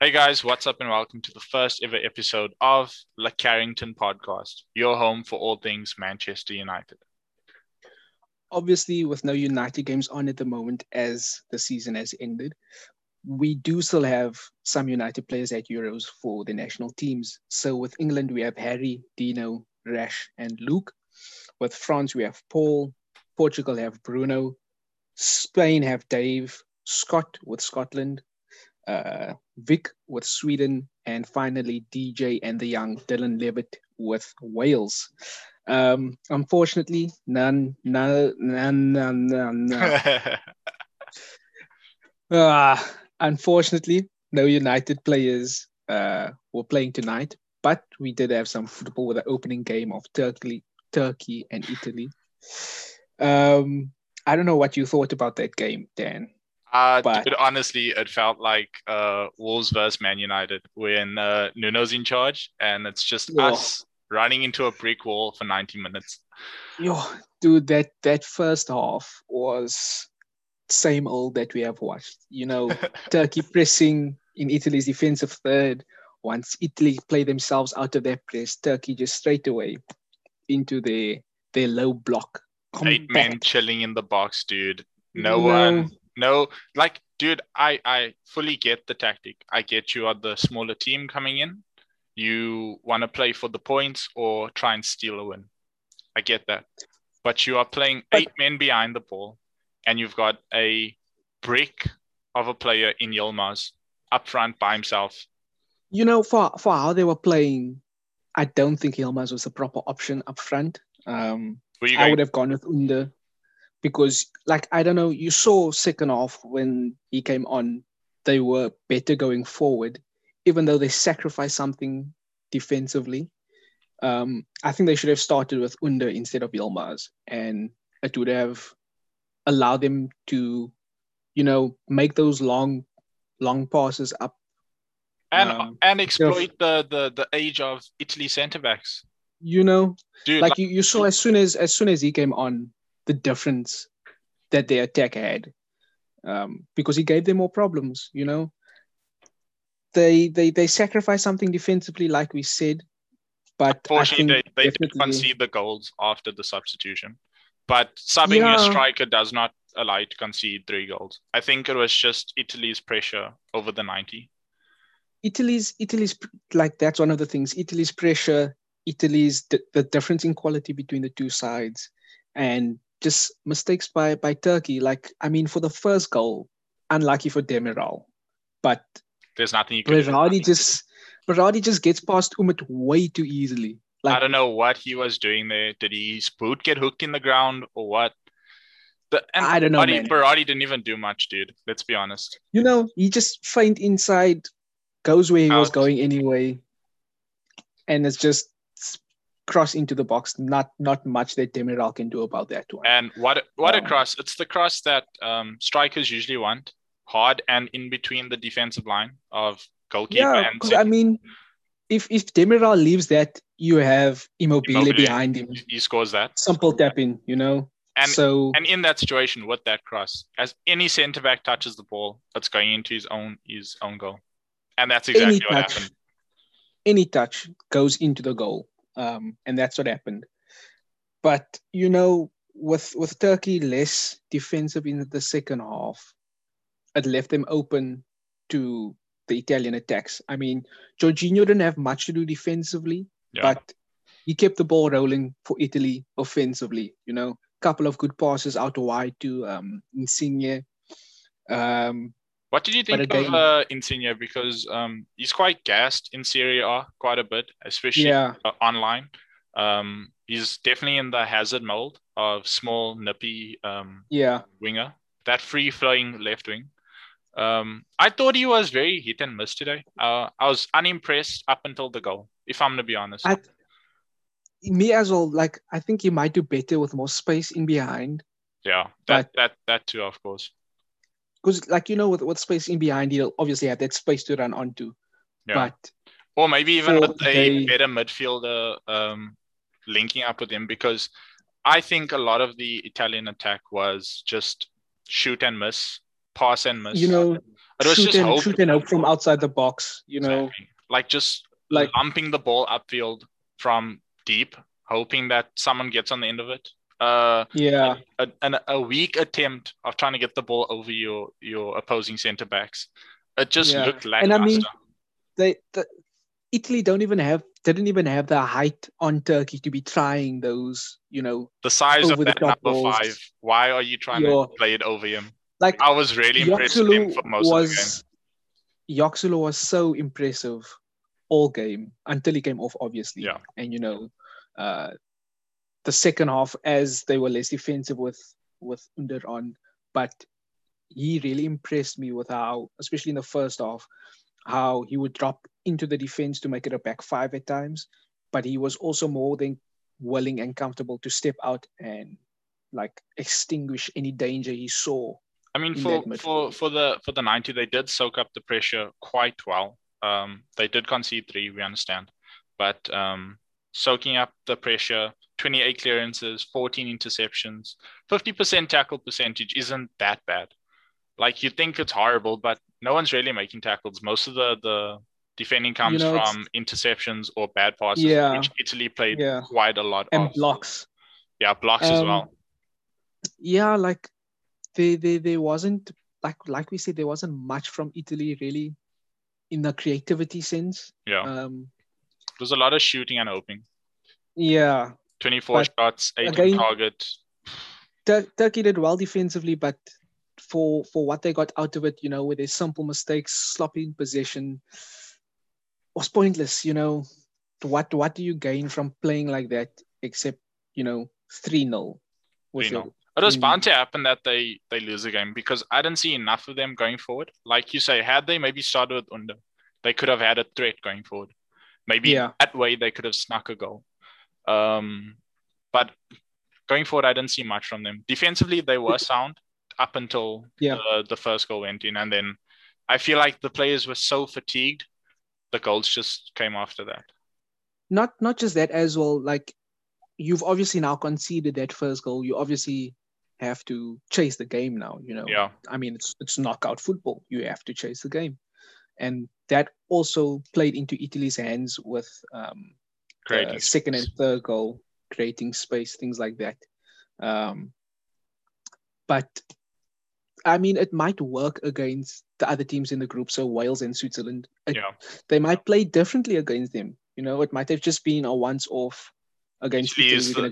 Hey guys, what's up and welcome to the first ever episode of La Carrington Podcast, your home for all things Manchester United. Obviously, with no United games on at the moment as the season has ended, we do still have some United players at Euros for the national teams. So with England, we have Harry, Dino, Rash and Luke. With France, we have Paul. Portugal have Bruno. Spain have Dave. Scott with Scotland. Vic with Sweden, and finally DJ and the young Dylan Levitt with Wales. Unfortunately, unfortunately, no United players were playing tonight, but we did have some football with the opening game of Turkey and Italy. I don't know what you thought about that game, Dan. Dude, honestly, it felt like Wolves versus Man United when Nuno's in charge and it's just us running into a brick wall for 90 minutes. Yo, dude, that first half was same old that we have watched. You know, Turkey pressing in Italy's defensive third. Once Italy play themselves out of their press, Turkey just straight away into their low block. Compact. 8 men chilling in the box, dude. No one... No, like, dude, I fully get the tactic. I get you are the smaller team coming in. You want to play for the points or try and steal a win. I get that. But you are playing 8 men behind the ball, and you've got a brick of a player in Yilmaz up front by himself. You know, for how they were playing, I don't think Yilmaz was a proper option up front. I would have gone with Ünder. Because, like, I don't know, you saw second half when he came on, they were better going forward, even though they sacrificed something defensively. I think they should have started with Ünder instead of Yilmaz, and it would have allowed them to, you know, make those long passes up. And exploit the age of Italy centre-backs. You know, dude, like you saw as soon as he came on, the difference that their attack had, because he gave them more problems. You know, they sacrificed something defensively, like we said. But unfortunately, they did concede the goals after the substitution. But subbing a striker does not allow you to concede 3 goals. I think it was just Italy's pressure over the 90. Italy's like, that's one of the things. Italy's pressure, the difference in quality between the two sides, and just mistakes by Turkey. Like, I mean, for the first goal, unlucky for Demiral, but there's nothing you can do. Berardi just gets past Umut way too easily. Like, I don't know what he was doing there. Did his boot get hooked in the ground or what? I don't know, man. Berardi didn't even do much, dude. Let's be honest. You know, he just feint inside, goes where he was going anyway, and it's just cross into the box. Not much that Demiral can do about that one. And what a cross. It's the cross that strikers usually want, hard and in between the defensive line of goalkeeper. Yeah, because I mean, if Demiral leaves that, you have Immobile behind him. He scores that. Simple tap-in, you know. And in that situation, with that cross, as any centre-back touches the ball, it's going into his own goal. And that's exactly what happened. Any touch goes into the goal. And that's what happened. But, you know, with Turkey less defensive in the second half, it left them open to the Italian attacks. I mean, Jorginho didn't have much to do defensively, but he kept the ball rolling for Italy offensively. You know, a couple of good passes out wide to Insigne. What did you think of Insigne? Because he's quite gassed in Serie A quite a bit, especially online. He's definitely in the Hazard mold of small, nippy winger. That free-flowing left wing. I thought he was very hit and miss today. I was unimpressed up until the goal, if I'm going to be honest. Me as well. Like, I think he might do better with more space in behind. Yeah, that too, of course. Because, like, you know, with space in behind, he'll obviously have that space to run onto. Yeah. Or maybe even with a better midfielder linking up with him, because I think a lot of the Italian attack was just shoot and miss, pass and miss. You know, But it was just hope. Shooting hope from outside the box, you know. Exactly. Like just lumping the ball upfield from deep, hoping that someone gets on the end of it. Yeah. A weak attempt of trying to get the ball over your opposing centre backs. It just looked lackluster. And I mean, Italy didn't even have the height on Turkey to be trying those, you know, the size of that number balls. 5. Why are you trying to play it over him? Like, I was really impressed with him for most of the game. Yoksulu was so impressive all game until he came off, obviously. Yeah. And, you know, the second half, as they were less defensive with Ünder on, but he really impressed me with how, especially in the first half, how he would drop into the defense to make it a back 5 at times, but he was also more than willing and comfortable to step out and like extinguish any danger he saw. I mean, for the 90, they did soak up the pressure quite well. They did concede 3, we understand, but soaking up the pressure, 28 clearances, 14 interceptions, 50% tackle percentage isn't that bad. Like, you think it's horrible, but no one's really making tackles. Most of the defending comes from interceptions or bad passes, which Italy played quite a lot of. And blocks. Yeah, blocks as well. Yeah, like there wasn't, like we said, there wasn't much from Italy really in the creativity sense. Yeah. There's a lot of shooting and hoping. Yeah. 24 shots, 8 on target. Turkey did well defensively, but for what they got out of it, you know, with their simple mistakes, sloppy in possession, was pointless, you know. What do you gain from playing like that except, you know, 3-0? It was bound to happen that they lose the game because I didn't see enough of them going forward. Like you say, had they maybe started with Ünder, they could have had a threat going forward. Maybe that way they could have snuck a goal. But going forward, I didn't see much from them. Defensively, they were sound up until the first goal went in. And then I feel like the players were so fatigued, the goals just came after that. Not just that as well. Like, you've obviously now conceded that first goal. You obviously have to chase the game now, you know. Yeah. I mean, it's knockout football. You have to chase the game. And that also played into Italy's hands with creating second and third goal, creating space, things like that. But, I mean, it might work against the other teams in the group, so Wales and Switzerland. They might play differently against them. You know, it might have just been a once-off against Italy.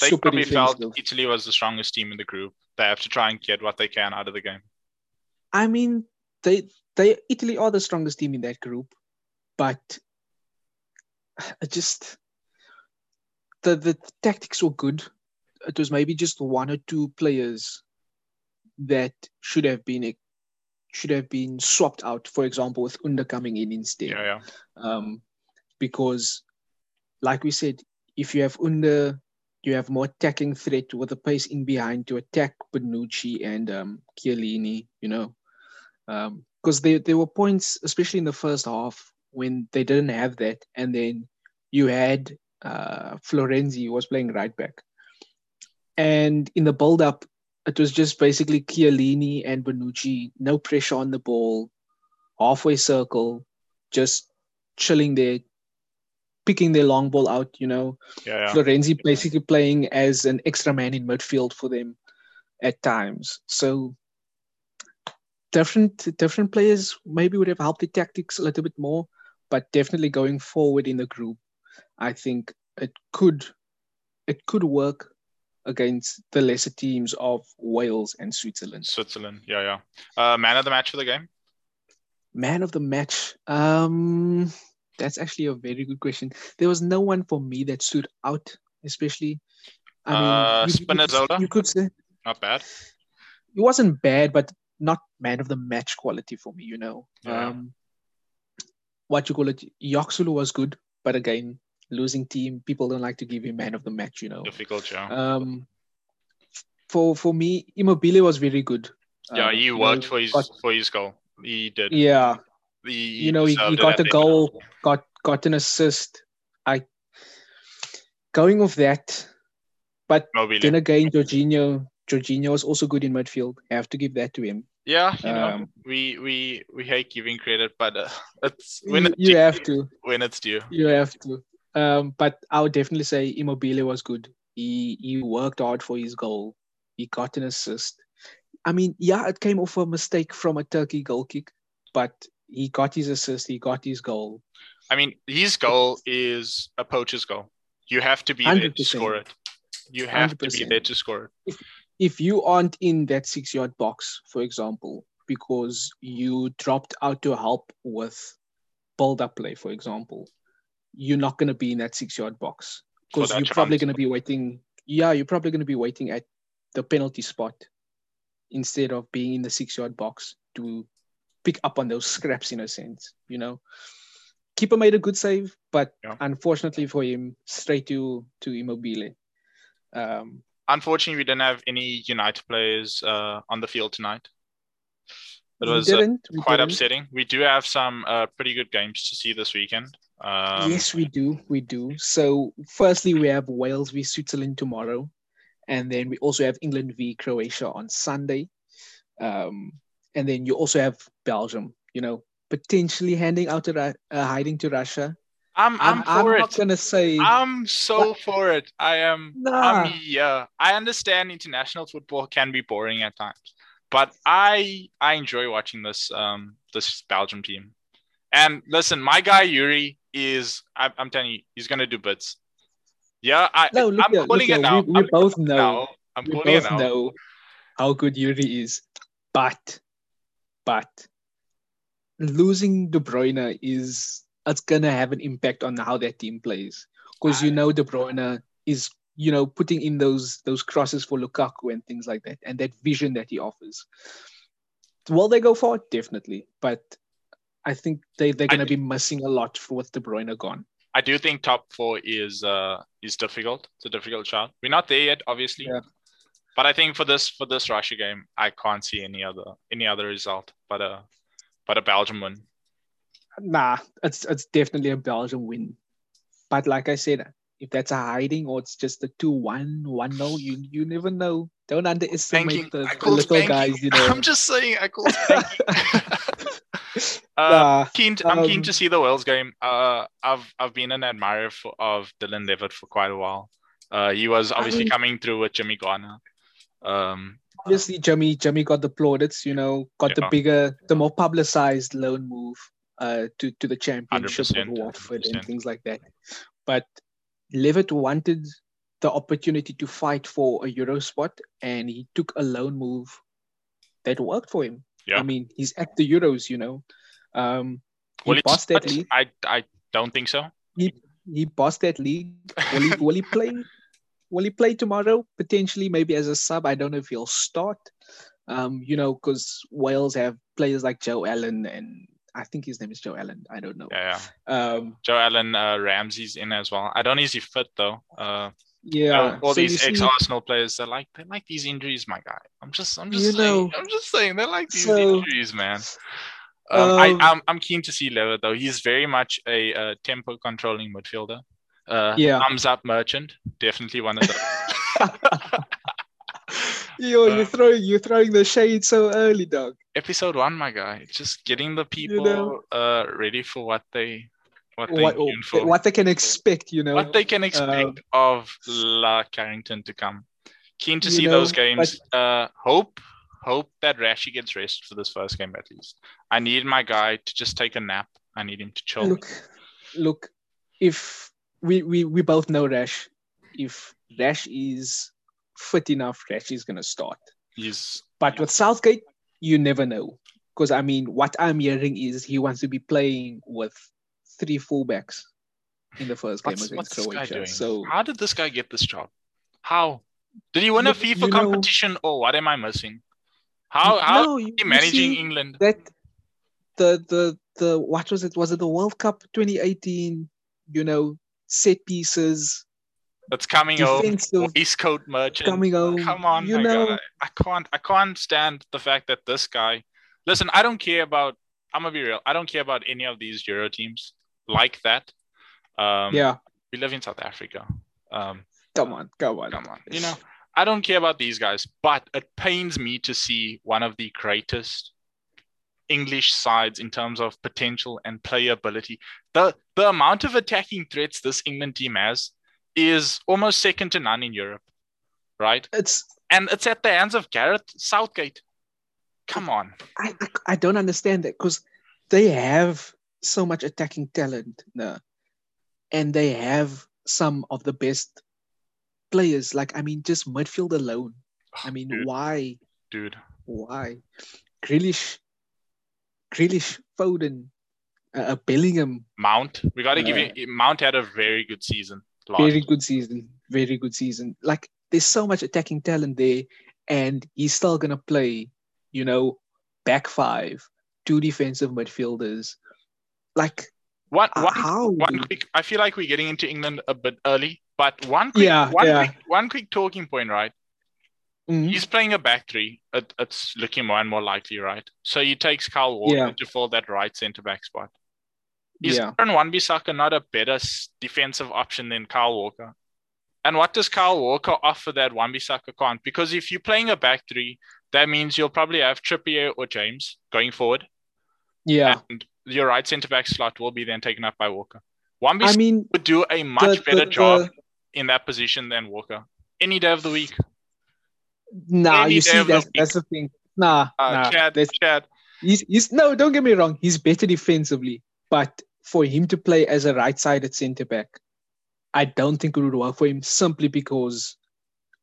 They probably felt Italy was the strongest team in the group. They have to try and get what they can out of the game. I mean, Italy are the strongest team in that group, but just the tactics were good. It was maybe just one or two players that should have been swapped out. For example, with Ünder coming in instead, because, like we said, if you have Ünder, you have more attacking threat with the pace in behind to attack Bonucci and Chiellini. You know. Because there were points, especially in the first half, when they didn't have that, and then you had Florenzi was playing right back, and in the build-up, it was just basically Chiellini and Bonucci, no pressure on the ball, halfway circle, just chilling there, picking their long ball out. You know, Florenzi basically playing as an extra man in midfield for them at times. So. Different players maybe would have helped the tactics a little bit more, but definitely going forward in the group, I think it could work against the lesser teams of Wales and Switzerland. Man of the match for the game? Man of the match. That's actually a very good question. There was no one for me that stood out, especially. I mean, Spinazzola? You could say. Not bad. It wasn't bad, but not man of the match quality for me, you know. Yoksulu was good, but again, losing team, people don't like to give him man of the match, you know. Difficult, yeah. For me, Immobile was very good. He worked for his goal. He did. Yeah. He got the goal, got an assist. Going off that, but Immobile. Then again, Jorginho was also good in midfield. I have to give that to him. Yeah, you know, we hate giving credit, but it's when it's you due, have to. When it's due, you have to. But I would definitely say Immobile was good. He worked hard for his goal. He got an assist. I mean, yeah, it came off a mistake from a Turkey goal kick, but he got his assist. He got his goal. I mean, his goal is a poacher's goal. You have to be 100%. There to score it. You have 100%. To be there to score it. If you aren't in that 6-yard box, for example, because you dropped out to help with build-up play, for example, you're not going to be in that 6-yard box because you're probably going to be waiting. Yeah, you're probably going to be waiting at the penalty spot instead of being in the 6-yard box to pick up on those scraps, in a sense, you know. Keeper made a good save, but unfortunately for him, straight to Immobile. Unfortunately, we didn't have any United players on the field tonight. It was quite upsetting. We do have some pretty good games to see this weekend. Yes, we do. We do. So, firstly, we have Wales v Switzerland tomorrow. And then we also have England v Croatia on Sunday. And then you also have Belgium, you know, potentially handing out hiding to Russia. I understand international football can be boring at times, but I enjoy watching this Belgium team. And listen, my guy Yuri is, I'm telling you, he's going to do bits. Yeah, I'm calling it now. We both know. We both know how good Yuri is. But losing De Bruyne it's going to have an impact on how that team plays. Because, you know, De Bruyne is, you know, putting in those crosses for Lukaku and things like that. And that vision that he offers. Will they go forward? Definitely. But I think they're going to be missing a lot with De Bruyne gone. I do think top four is difficult. It's a difficult shot. We're not there yet, obviously. Yeah. But I think for this Russia game, I can't see any other result but a Belgium win. Nah, it's definitely a Belgium win. But like I said, if that's a hiding or it's just a 2-1, 1-0, you never know. Don't underestimate the little guys. You know. I'm just saying, I call it I'm keen to see the Wales game. I've been an admirer of Dylan Levitt for quite a while. He was obviously coming through with Jimmy Garner. Obviously, Jimmy got the plaudits. You know, got the more publicized loan move to the Championship of Watford and things like that. But Levitt wanted the opportunity to fight for a Euro spot, and he took a loan move that worked for him. Yeah. I mean, he's at the Euros, you know. He bossed that league. I don't think so. He bossed that league. Will he play? Will he play tomorrow? Potentially, maybe as a sub. I don't know if he'll start. You know, because Wales have players like Joe Allen, and I think his name is Joe Allen. I don't know. Yeah. Joe Allen, Ramsey's in as well. I don't know if he's fit though. Yeah, all so these ex-Arsenal players, they like these injuries, my guy. I'm just saying, they like these injuries, man. I'm keen to see Levitt though. He's very much a tempo controlling midfielder. Thumbs up merchant, definitely one of those. Yo, you're throwing the shade so early, dog. Episode 1, my guy. Just getting the people ready for what they can expect, you know. What they can expect of La Carrington to come. Keen to see those games. Hope that Rashi gets rested for this first game at least. I need my guy to just take a nap. I need him to chill. Look, if we both know Rash, if Rash is fit enough, Rash is going to start. Yes. But with Southgate, you never know. Because, I mean, what I'm hearing is he wants to be playing with 3 fullbacks in the first game against Croatia. So how did this guy get this job? How did he win a FIFA competition? What am I missing? How is he managing England? That the what was it? Was it the World Cup 2018? You know, set pieces. That's coming over. East Coast merchant. Coming over. Come on, you know. God, I can't stand the fact that this guy. Listen, I don't care about. I'm gonna be real. I don't care about any of these Euro teams like that. We live in South Africa. Come on. You know, I don't care about these guys, but it pains me to see one of the greatest English sides in terms of potential and playability. The amount of attacking threats this England team has is almost second to none in Europe, right? It's at the hands of Gareth Southgate. Come on. I don't understand that, because they have so much attacking talent now, and they have some of the best players. Like, I mean, just midfield alone. I mean, dude, why? Dude. Why? Grealish, Foden, Bellingham. Mount. We got to give you... Mount had a very good season. Very good season. Like, there's so much attacking talent there, and he's still going to play, you know, back five, two defensive midfielders. Like, One quick, I feel like we're getting into England a bit early, but one quick talking point, right? Mm-hmm. He's playing a back three. It's looking more and more likely, right? So he takes Kyle Walker to fill that right centre-back spot. Is Wan-Bissaka not a better defensive option than Kyle Walker? And what does Kyle Walker offer that Wan-Bissaka can't? Because if you're playing a back three, that means you'll probably have Trippier or James going forward. Yeah. And your right centre-back slot will be then taken up by Walker. Wan-Bissaka would do a much better job in that position than Walker. Any day of the week. Nah, you see, that's the thing. Chad. No, don't get me wrong. He's better defensively. But for him to play as a right-sided centre-back, I don't think it would work for him simply because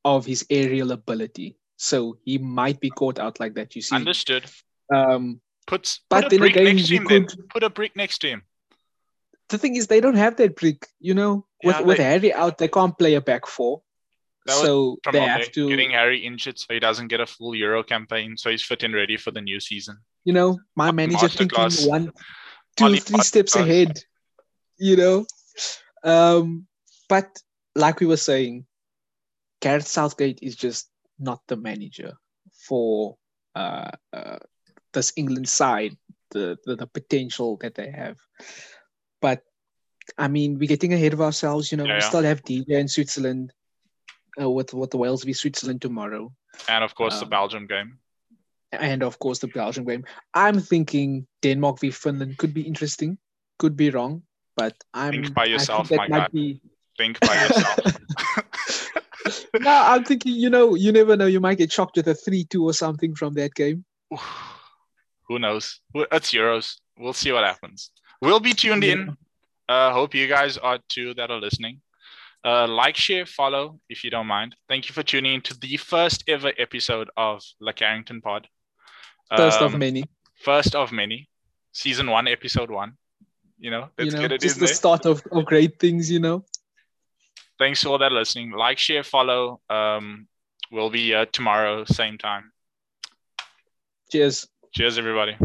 of his aerial ability. So he might be caught out like that, you see. Understood. Put a brick next to him. The thing is, they don't have that brick, you know. With Harry out, they can't play a back four. So they have to... Getting Harry injured so he doesn't get a full Euro campaign, so he's fit and ready for the new season. You know, my manager thinking 1, 2, 3 steps ahead, you know. But like we were saying, Gareth Southgate is just not the manager for this England side, the potential that they have. But, I mean, we're getting ahead of ourselves, you know. We still have Dino in Switzerland with the Wales v Switzerland tomorrow. And, of course, the Belgium game. I'm thinking Denmark v Finland could be interesting, could be wrong. But think by yourself, my guy. Think by yourself. No, I'm thinking, you know, you never know. You might get shocked with a 3-2 or something from that game. Who knows? It's Euros. We'll see what happens. We'll be tuned in. Hope you guys are too that are listening. Like, share, follow if you don't mind. Thank you for tuning in to the first ever episode of La Carrington Pod. First of many. Season 1, episode 1. You know, let's get it in there. Start of great things, you know. Thanks for all that listening. Like, share, follow. We'll be tomorrow, same time. Cheers. Cheers, everybody.